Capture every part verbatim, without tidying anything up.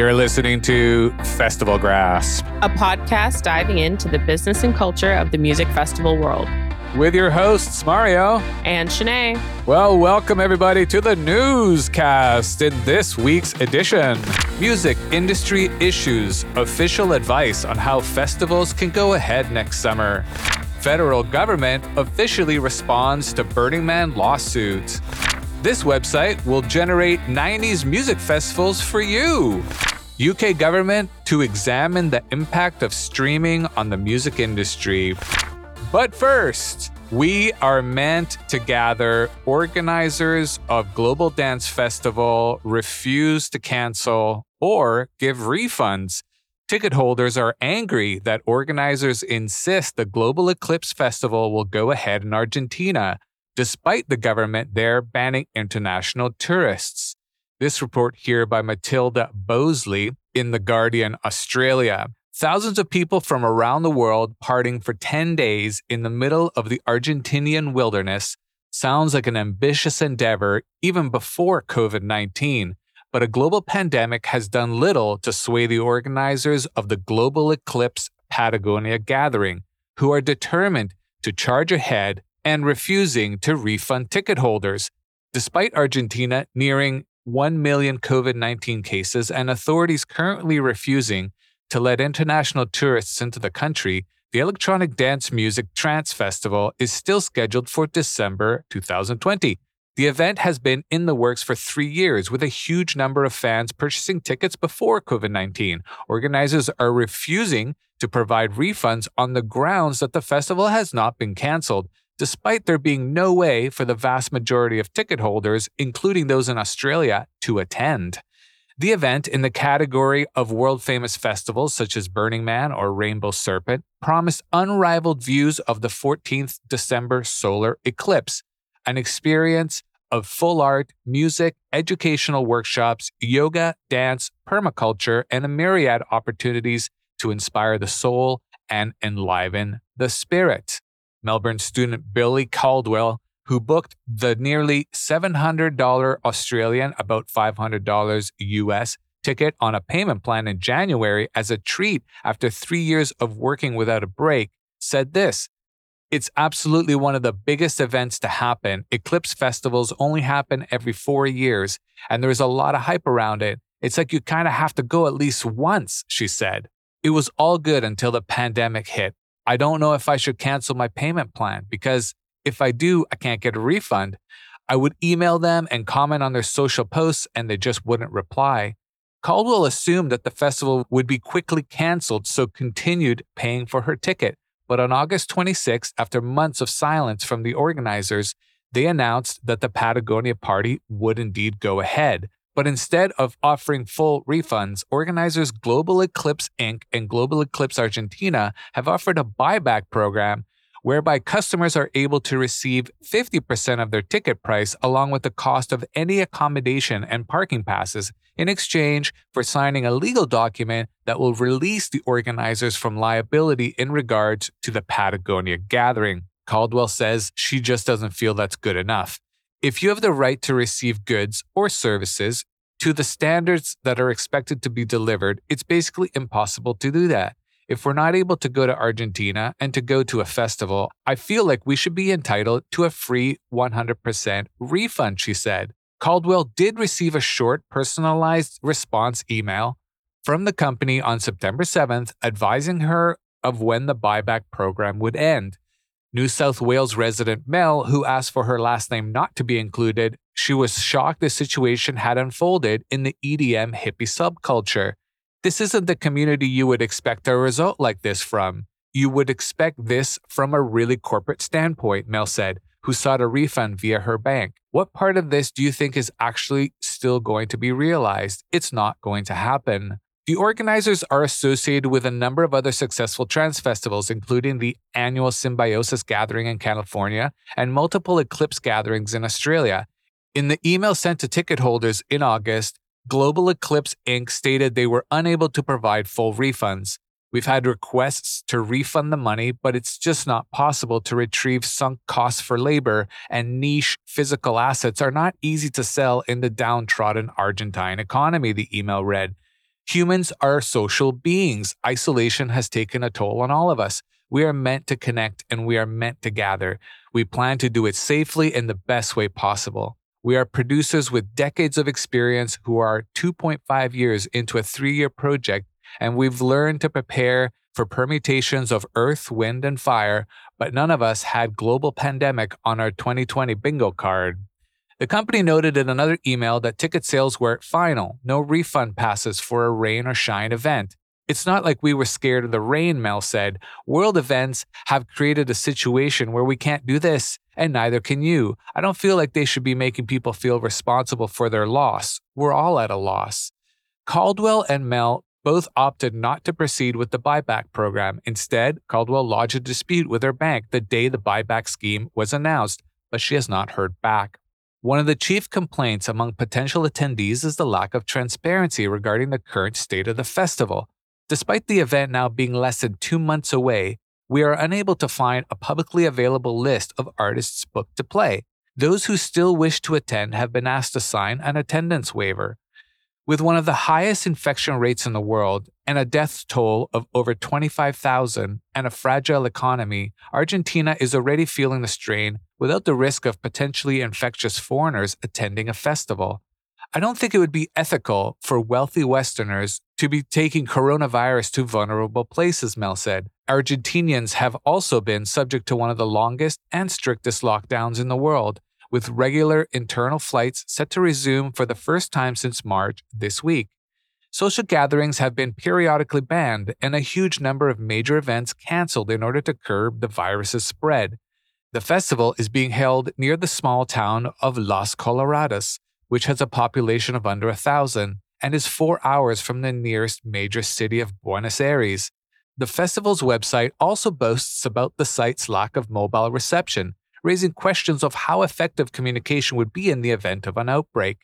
You're listening to Festival Grasp, a podcast diving into the business and culture of the music festival world. With your hosts, Mario. And Shanae. Well, welcome everybody to the newscast in this week's edition. Music industry issues, official advice on how festivals can go ahead next summer. Federal government officially responds to Burning Man lawsuits. This website will generate nineties music festivals for you. U K government to examine the impact of streaming on the music industry. But first, we are meant to gather. Organizers of Global Dance Festival refuse to cancel or give refunds. Ticket holders are angry that organizers insist the Global Eclipse Festival will go ahead in Argentina, despite the government there banning international tourists. This report here by Matilda Bosley in The Guardian, Australia. Thousands of people from around the world partying for ten days in the middle of the Argentinian wilderness sounds like an ambitious endeavor even before covid nineteen, but a global pandemic has done little to sway the organizers of the Global Eclipse Patagonia gathering, who are determined to charge ahead and refusing to refund ticket holders, despite Argentina nearing one million covid nineteen cases and authorities currently refusing to let international tourists into the country. The Electronic Dance Music Trance Festival is still scheduled for December twenty twenty. The event has been in the works for three years, with a huge number of fans purchasing tickets before covid nineteen. Organizers are refusing to provide refunds on the grounds that the festival has not been canceled, despite there being no way for the vast majority of ticket holders, including those in Australia, to attend. The event, in the category of world-famous festivals such as Burning Man or Rainbow Serpent, promised unrivaled views of the fourteenth December solar eclipse, an experience of full art, music, educational workshops, yoga, dance, permaculture, and a myriad opportunities to inspire the soul and enliven the spirit. Melbourne student Billy Caldwell, who booked the nearly seven hundred dollars Australian, about five hundred dollars U S ticket on a payment plan in January as a treat after three years of working without a break, said this: "It's absolutely one of the biggest events to happen. Eclipse festivals only happen every four years, and there's a lot of hype around it. It's like you kind of have to go at least once," she said. "It was all good until the pandemic hit. I don't know if I should cancel my payment plan, because if I do, I can't get a refund. I would email them and comment on their social posts, and they just wouldn't reply." Caldwell assumed that the festival would be quickly canceled, so continued paying for her ticket. But on August twenty-sixth, after months of silence from the organizers, they announced that the Patagonia party would indeed go ahead. But instead of offering full refunds, organizers Global Eclipse Incorporated and Global Eclipse Argentina have offered a buyback program whereby customers are able to receive fifty percent of their ticket price along with the cost of any accommodation and parking passes in exchange for signing a legal document that will release the organizers from liability in regards to the Patagonia gathering. Caldwell says she just doesn't feel that's good enough. "If you have the right to receive goods or services to the standards that are expected to be delivered, it's basically impossible to do that. If we're not able to go to Argentina and to go to a festival, I feel like we should be entitled to a free one hundred percent refund," she said. Caldwell did receive a short, personalized response email from the company on September seventh advising her of when the buyback program would end. New South Wales resident Mel, who asked for her last name not to be included, she was shocked the situation had unfolded in the E D M hippie subculture. "This isn't the community you would expect a result like this from. You would expect this from a really corporate standpoint," Mel said, who sought a refund via her bank. "What part of this do you think is actually still going to be realized? It's not going to happen." The organizers are associated with a number of other successful trance festivals, including the annual Symbiosis Gathering in California and multiple eclipse gatherings in Australia. In the email sent to ticket holders in August, Global Eclipse Incorporated stated they were unable to provide full refunds. "We've had requests to refund the money, but it's just not possible to retrieve sunk costs for labor, and niche physical assets are not easy to sell in the downtrodden Argentine economy," the email read. Humans are social beings. Isolation has taken a toll on all of us. We are meant to connect and we are meant to gather. We plan to do it safely in the best way possible. We are producers with decades of experience who are two point five years into a three-year project, and we've learned to prepare for permutations of earth, wind, and fire, but none of us had global pandemic on our twenty twenty bingo card. The company noted in another email that ticket sales were final, no refund passes for a rain or shine event. It's not like we were scared of the rain, Mel said. World events have created a situation where we can't do this, and neither can you. I don't feel like they should be making people feel responsible for their loss. We're all at a loss. Caldwell and Mel both opted not to proceed with the buyback program. Instead, Caldwell lodged a dispute with her bank the day the buyback scheme was announced, but she has not heard back. One of the chief complaints among potential attendees is the lack of transparency regarding the current state of the festival. Despite the event now being less than two months away, we are unable to find a publicly available list of artists booked to play. Those who still wish to attend have been asked to sign an attendance waiver. With one of the highest infection rates in the world and a death toll of over twenty-five thousand and a fragile economy, Argentina is already feeling the strain without the risk of potentially infectious foreigners attending a festival. I don't think it would be ethical for wealthy Westerners to be taking coronavirus to vulnerable places, Mel said. Argentinians have also been subject to one of the longest and strictest lockdowns in the world, with regular internal flights set to resume for the first time since March this week. Social gatherings have been periodically banned and a huge number of major events canceled in order to curb the virus's spread. The festival is being held near the small town of Las Coloradas, which has a population of under one thousand and is four hours from the nearest major city of Buenos Aires. The festival's website also boasts about the site's lack of mobile reception, raising questions of how effective communication would be in the event of an outbreak,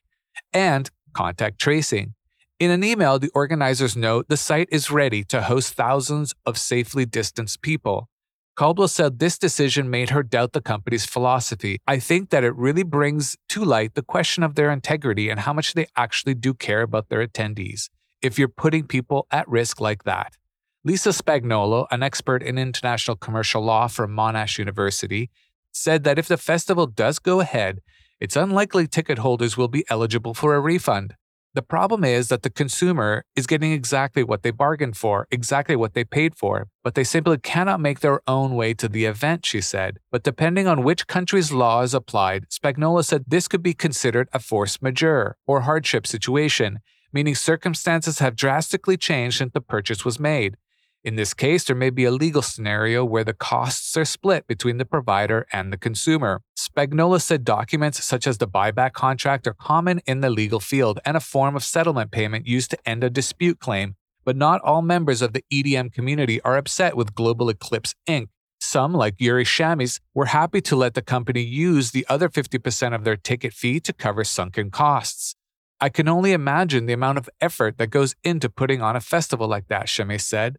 and contact tracing. In an email, the organizers note the site is ready to host thousands of safely distanced people. Caldwell said this decision made her doubt the company's philosophy. I think that it really brings to light the question of their integrity and how much they actually do care about their attendees, if you're putting people at risk like that. Lisa Spagnolo, an expert in international commercial law from Monash University, said that if the festival does go ahead, it's unlikely ticket holders will be eligible for a refund. The problem is that the consumer is getting exactly what they bargained for, exactly what they paid for, but they simply cannot make their own way to the event, she said. But depending on which country's law is applied, Spagnola said this could be considered a force majeure or hardship situation, meaning circumstances have drastically changed since the purchase was made. In this case, there may be a legal scenario where the costs are split between the provider and the consumer. Spagnola said documents such as the buyback contract are common in the legal field and a form of settlement payment used to end a dispute claim, but not all members of the E D M community are upset with Global Eclipse Incorporated. Some, like Yuri Shami, were happy to let the company use the other fifty percent of their ticket fee to cover sunken costs. I can only imagine the amount of effort that goes into putting on a festival like that, Shami said.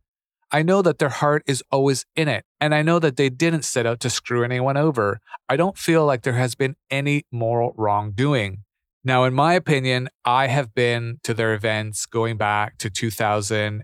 I know that their heart is always in it, and I know that they didn't set out to screw anyone over. I don't feel like there has been any moral wrongdoing. Now, in my opinion, I have been to their events going back to two thousand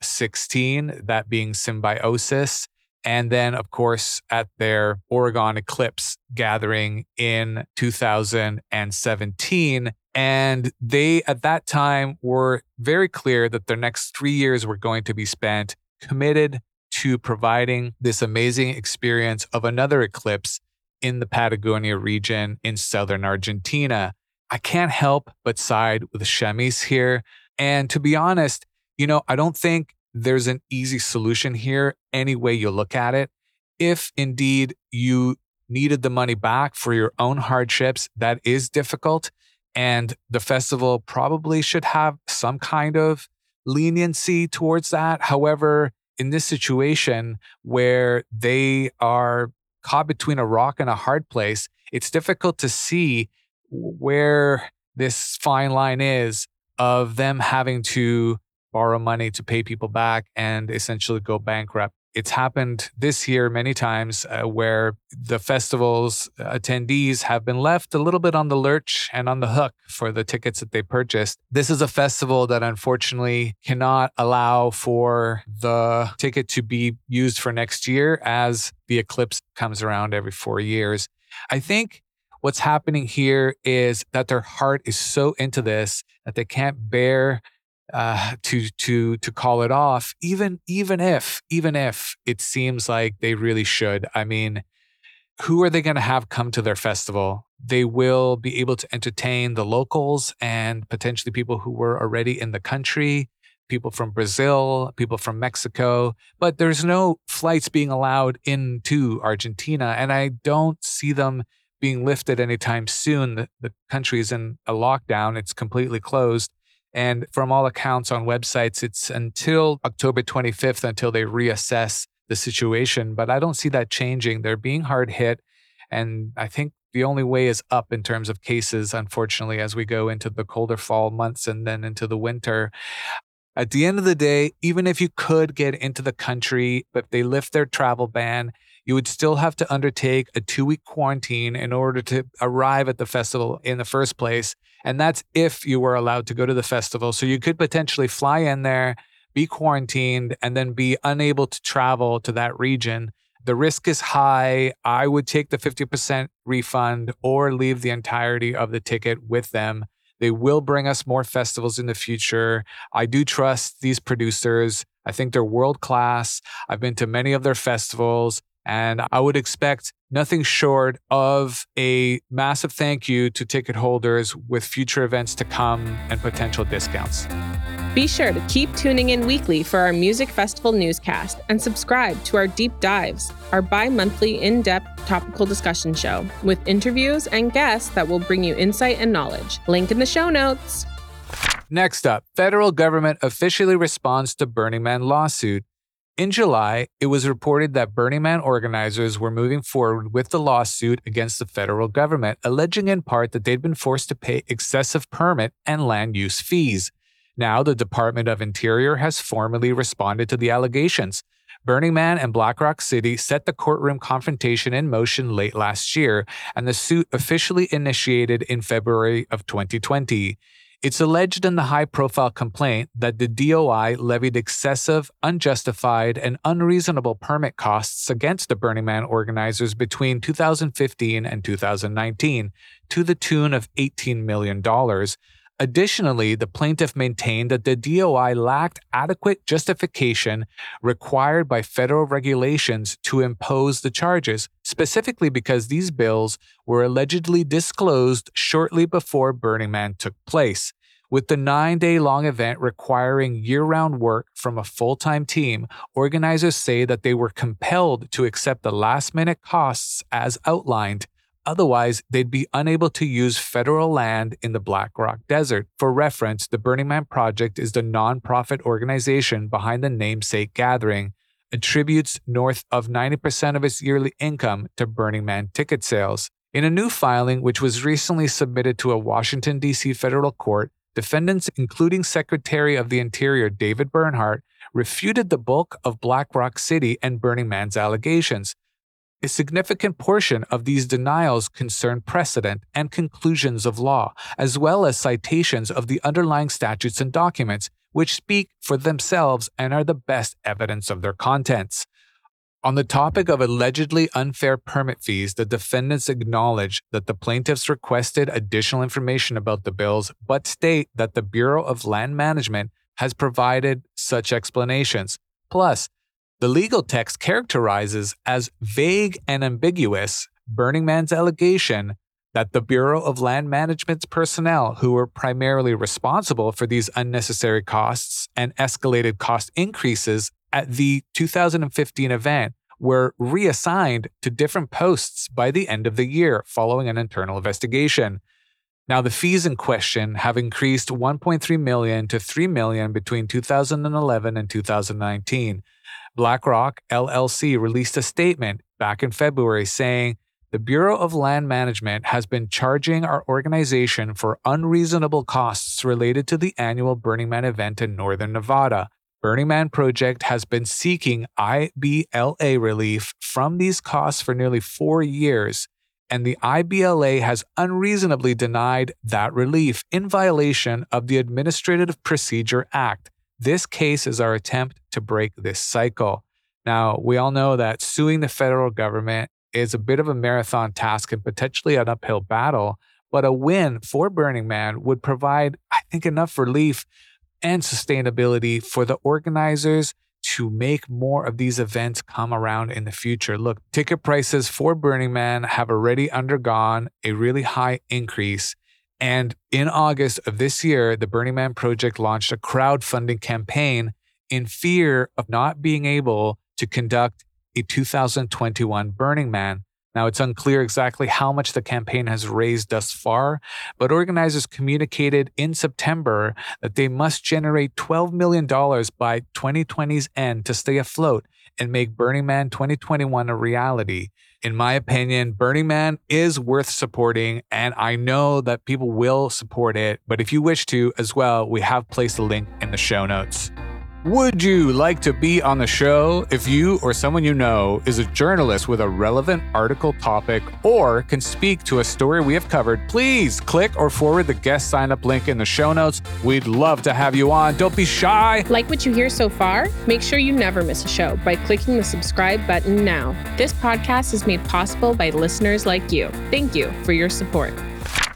sixteen, that being Symbiosis, and then, of course, at their Oregon Eclipse gathering in two thousand seventeen. And they, at that time, were very clear that their next three years were going to be spent committed to providing this amazing experience of another eclipse in the Patagonia region in southern Argentina. I can't help but side with Chamis here. And to be honest, you know, I don't think there's an easy solution here any way you look at it. If indeed you needed the money back for your own hardships, that is difficult. And the festival probably should have some kind of leniency towards that. However, in this situation where they are caught between a rock and a hard place, it's difficult to see where this fine line is of them having to borrow money to pay people back and essentially go bankrupt. It's happened this year many times uh, where the festival's attendees have been left a little bit on the lurch and on the hook for the tickets that they purchased. This is a festival that unfortunately cannot allow for the ticket to be used for next year as the eclipse comes around every four years. I think what's happening here is that their heart is so into this that they can't bear Uh, to to to call it off, even even if even if it seems like they really should. I mean, who are they going to have come to their festival? They will be able to entertain the locals and potentially people who were already in the country, people from Brazil, people from Mexico. But there's no flights being allowed into Argentina, and I don't see them being lifted anytime soon. The, the country is in a lockdown; it's completely closed. And from all accounts on websites, it's until October twenty-fifth until they reassess the situation. But I don't see that changing. They're being hard hit. And I think the only way is up in terms of cases, unfortunately, as we go into the colder fall months and then into the winter. At the end of the day, even if you could get into the country, but they lift their travel ban, you would still have to undertake a two-week quarantine in order to arrive at the festival in the first place. And that's if you were allowed to go to the festival. So you could potentially fly in there, be quarantined, and then be unable to travel to that region. The risk is high. I would take the fifty percent refund or leave the entirety of the ticket with them. They will bring us more festivals in the future. I do trust these producers. I think they're world-class. I've been to many of their festivals, and I would expect nothing short of a massive thank you to ticket holders with future events to come and potential discounts. Be sure to keep tuning in weekly for our music festival newscast and subscribe to our Deep Dives, our bi-monthly in-depth topical discussion show with interviews and guests that will bring you insight and knowledge. Link in the show notes. Next up, federal government officially responds to Burning Man lawsuit. In July, it was reported that Burning Man organizers were moving forward with the lawsuit against the federal government, alleging in part that they'd been forced to pay excessive permit and land use fees. Now, the Department of Interior has formally responded to the allegations. Burning Man and Black Rock City set the courtroom confrontation in motion late last year, and the suit officially initiated in February of twenty twenty. It's alleged in the high-profile complaint that the D O I levied excessive, unjustified, and unreasonable permit costs against the Burning Man organizers between two thousand fifteen and two thousand nineteen, to the tune of eighteen million dollars. Additionally, the plaintiff maintained that the D O I lacked adequate justification required by federal regulations to impose the charges, specifically because these bills were allegedly disclosed shortly before Burning Man took place. With the nine-day-long event requiring year-round work from a full-time team, organizers say that they were compelled to accept the last-minute costs as outlined. Otherwise, they'd be unable to use federal land in the Black Rock Desert. For reference, the Burning Man Project is the nonprofit organization behind the namesake gathering, attributes north of ninety percent of its yearly income to Burning Man ticket sales. In a new filing, which was recently submitted to a Washington, D C federal court, defendants, including Secretary of the Interior David Bernhardt, refuted the bulk of Black Rock City and Burning Man's allegations. A significant portion of these denials concern precedent and conclusions of law, as well as citations of the underlying statutes and documents, which speak for themselves and are the best evidence of their contents. On the topic of allegedly unfair permit fees, the defendants acknowledge that the plaintiffs requested additional information about the bills, but state that the Bureau of Land Management has provided such explanations. Plus, the legal text characterizes as vague and ambiguous Burning Man's allegation that the Bureau of Land Management's personnel, who were primarily responsible for these unnecessary costs and escalated cost increases at the two thousand fifteen event, were reassigned to different posts by the end of the year following an internal investigation. Now, the fees in question have increased one point three million dollars to three million dollars between two thousand eleven and two thousand nineteen. BlackRock L L C released a statement back in February saying, "The Bureau of Land Management has been charging our organization for unreasonable costs related to the annual Burning Man event in Northern Nevada. Burning Man Project has been seeking I B L A relief from these costs for nearly four years, and the I B L A has unreasonably denied that relief in violation of the Administrative Procedure Act. This case is our attempt to break this cycle. Now, we all know that suing the federal government is a bit of a marathon task and potentially an uphill battle, but a win for Burning Man would provide, I think, enough relief and sustainability for the organizers to make more of these events come around in the future. Look, ticket prices for Burning Man have already undergone a really high increase. And in August of this year, the Burning Man Project launched a crowdfunding campaign in fear of not being able to conduct a two thousand twenty-one Burning Man. Now, it's unclear exactly how much the campaign has raised thus far, but organizers communicated in September that they must generate twelve million dollars by twenty twenty's end to stay afloat and make Burning Man twenty twenty-one a reality. In my opinion, Burning Man is worth supporting, and I know that people will support it, but if you wish to as well, we have placed a link in the show notes. Would you like to be on the show if you or someone you know is a journalist with a relevant article topic or can speak to a story we have covered? Please click or forward the guest sign-up link in the show notes. We'd love to have you on. Don't be shy. Like what you hear so far? Make sure you never miss a show by clicking the subscribe button now. This podcast is made possible by listeners like you. Thank you for your support.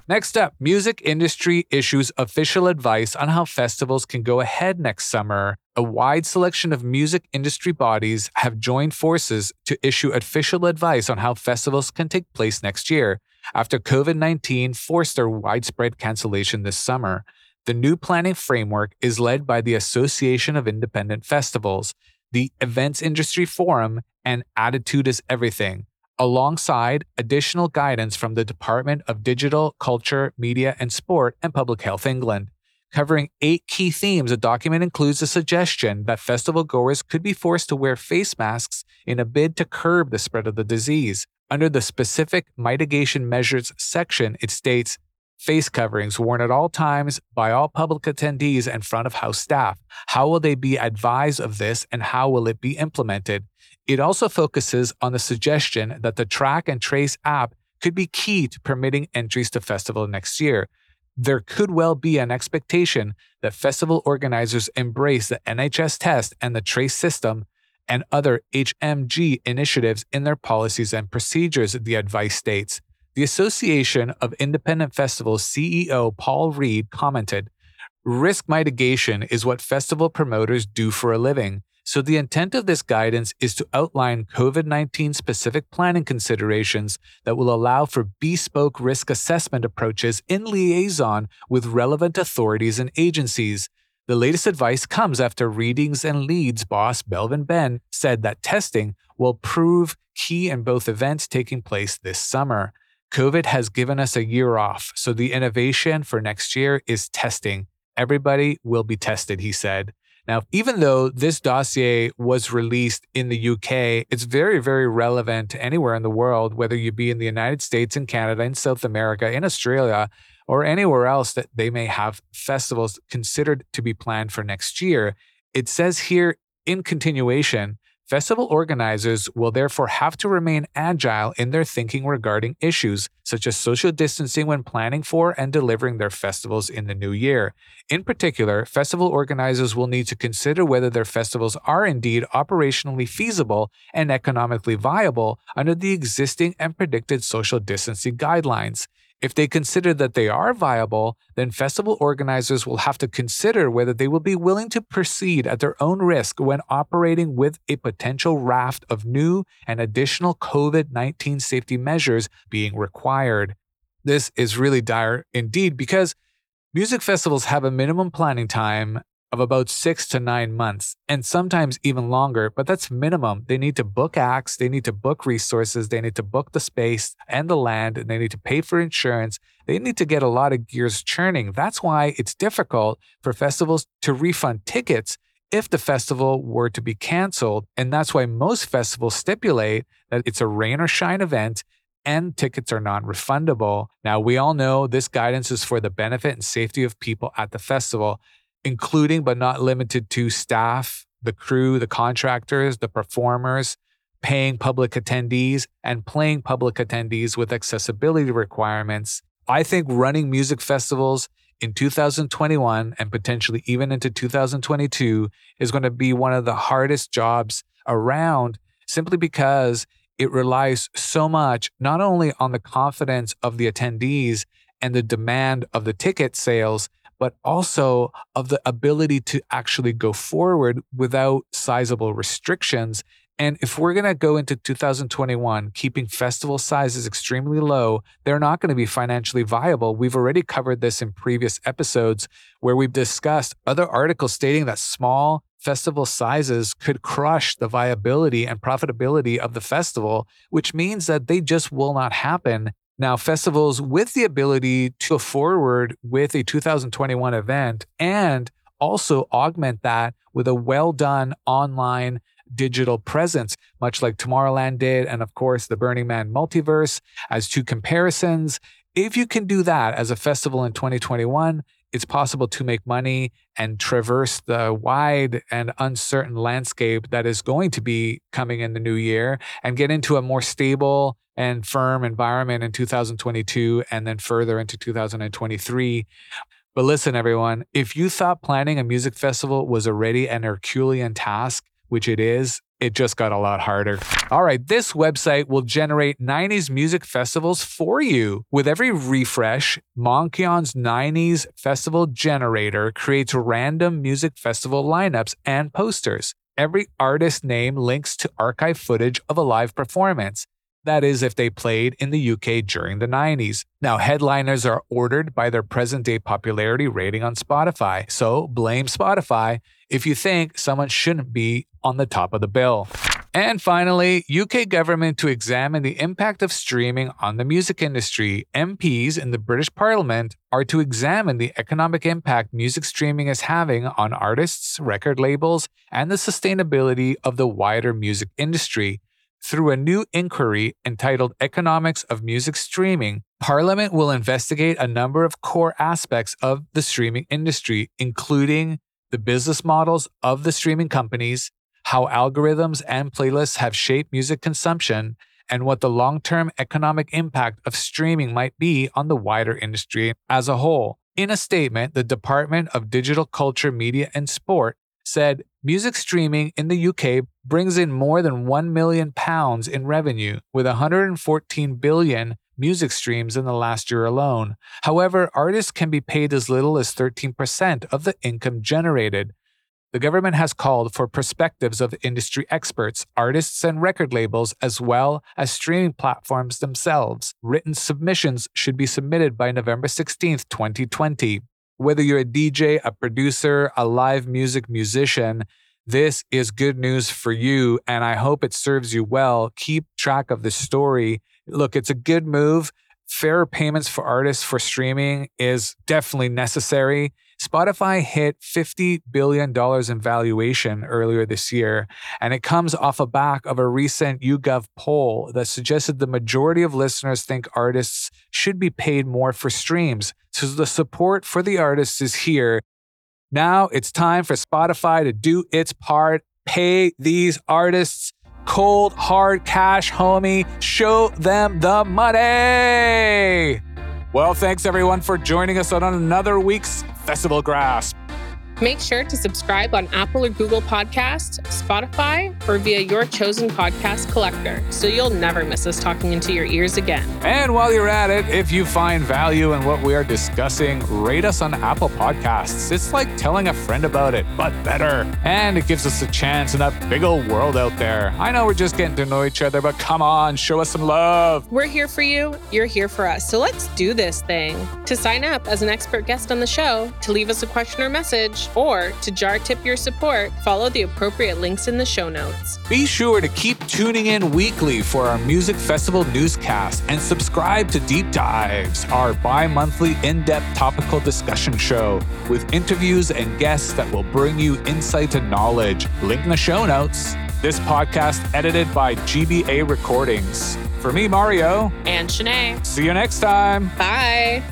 Next up, Music Industry issues official advice on how festivals can go ahead next summer. A wide selection of music industry bodies have joined forces to issue official advice on how festivals can take place next year after covid nineteen forced their widespread cancellation this summer. The new planning framework is led by the Association of Independent Festivals, the Events Industry Forum, and Attitude is Everything, alongside additional guidance from the Department of Digital, Culture, Media and Sport, and Public Health England. Covering eight key themes, the document includes a suggestion that festival goers could be forced to wear face masks in a bid to curb the spread of the disease. Under the specific mitigation measures section, it states, face coverings worn at all times by all public attendees and front of house staff. How will they be advised of this and how will it be implemented? It also focuses on the suggestion that the Track and Trace app could be key to permitting entries to festival next year. There could well be an expectation that festival organizers embrace the N H S test and the trace system and other H M G initiatives in their policies and procedures, the advice states. The Association of Independent Festivals C E O Paul Reed commented, risk mitigation is what festival promoters do for a living. So the intent of this guidance is to outline covid nineteen specific planning considerations that will allow for bespoke risk assessment approaches in liaison with relevant authorities and agencies. The latest advice comes after Readings and Leeds boss Melvin Ben said that testing will prove key in both events taking place this summer. COVID has given us a year off, so the innovation for next year is testing. Everybody will be tested, he said. Now, even though this dossier was released in the U K, it's very, very relevant to anywhere in the world, whether you be in the United States, in Canada, in South America, in Australia, or anywhere else that they may have festivals considered to be planned for next year. It says here, in continuation, festival organizers will therefore have to remain agile in their thinking regarding issues such as social distancing when planning for and delivering their festivals in the new year. In particular, festival organizers will need to consider whether their festivals are indeed operationally feasible and economically viable under the existing and predicted social distancing guidelines. If they consider that they are viable, then festival organizers will have to consider whether they will be willing to proceed at their own risk when operating with a potential raft of new and additional covid nineteen safety measures being required. This is really dire indeed because music festivals have a minimum planning time of about six to nine months, and sometimes even longer, but that's minimum. They need to book acts, they need to book resources, they need to book the space and the land, and they need to pay for insurance. They need to get a lot of gears churning. That's why it's difficult for festivals to refund tickets if the festival were to be canceled, and that's why most festivals stipulate that it's a rain or shine event and tickets are non-refundable. Now, we all know this guidance is for the benefit and safety of people at the festival. including but not limited to staff, the crew, the contractors, the performers, paying public attendees, and playing public attendees with accessibility requirements. I think running music festivals in two thousand twenty-one and potentially even into two thousand twenty-two is going to be one of the hardest jobs around, simply because it relies so much not only on the confidence of the attendees and the demand of the ticket sales, but also of the ability to actually go forward without sizable restrictions. And if we're going to go into two thousand twenty-one, keeping festival sizes extremely low, they're not going to be financially viable. We've already covered this in previous episodes where we've discussed other articles stating that small festival sizes could crush the viability and profitability of the festival, which means that they just will not happen. Now, festivals with the ability to go forward with a two thousand twenty-one event and also augment that with a well-done online digital presence, much like Tomorrowland did, and of course the Burning Man Multiverse as two comparisons. If you can do that as a festival in twenty twenty-one, it's possible to make money and traverse the wide and uncertain landscape that is going to be coming in the new year and get into a more stable and firm environment in two thousand twenty-two and then further into two thousand twenty-three. But listen, everyone, if you thought planning a music festival was already an Herculean task, which it is, it just got a lot harder. All right, this website will generate nineties music festivals for you. With every refresh, Monkion's nineties Festival Generator creates random music festival lineups and posters. Every artist name links to archive footage of a live performance. That is, if they played in the U K during the nineties. Now, headliners are ordered by their present-day popularity rating on Spotify, so blame Spotify if you think someone shouldn't be on the top of the bill. And finally, U K government to examine the impact of streaming on the music industry. M Ps in the British Parliament are to examine the economic impact music streaming is having on artists, record labels, and the sustainability of the wider music industry. Through a new inquiry entitled Economics of Music Streaming, Parliament will investigate a number of core aspects of the streaming industry, including the business models of the streaming companies, how algorithms and playlists have shaped music consumption, and what the long-term economic impact of streaming might be on the wider industry as a whole. In a statement, the Department of Digital, Culture, Media and Sport said, "Music streaming in the U K brings in more than one million pounds in revenue, with one hundred fourteen billion music streams in the last year alone. However, artists can be paid as little as thirteen percent of the income generated." The government has called for perspectives of industry experts, artists and record labels, as well as streaming platforms themselves. Written submissions should be submitted by November sixteenth, twenty twenty. Whether you're a D J, a producer, a live music musician, this is good news for you, and I hope it serves you well. Keep track of the story. Look, it's a good move. Fair payments for artists for streaming is definitely necessary. Spotify hit fifty billion dollars in valuation earlier this year, and it comes off the back of a recent YouGov poll that suggested the majority of listeners think artists should be paid more for streams. So the support for the artists is here. Now it's time for Spotify to do its part. Pay these artists cold, hard cash, homie. Show them the money. Well, thanks everyone for joining us on another week's Festival Grasp. Make sure to subscribe on Apple or Google Podcasts, Spotify, or via your chosen podcast collector, so you'll never miss us talking into your ears again. And while you're at it, if you find value in what we are discussing, rate us on Apple Podcasts. It's like telling a friend about it, but better. And it gives us a chance in that big old world out there. I know we're just getting to know each other, but come on, show us some love. We're here for you. You're here for us. So let's do this thing. To sign up as an expert guest on the show, to leave us a question or message, or to jar tip your support, follow the appropriate links in the show notes. Be sure to keep tuning in weekly for our music festival newscast and subscribe to Deep Dives, our bi-monthly in-depth topical discussion show with interviews and guests that will bring you insight and knowledge. Link in the show notes. This podcast edited by G B A Recordings. For me, Mario. And Shanae. See you next time. Bye.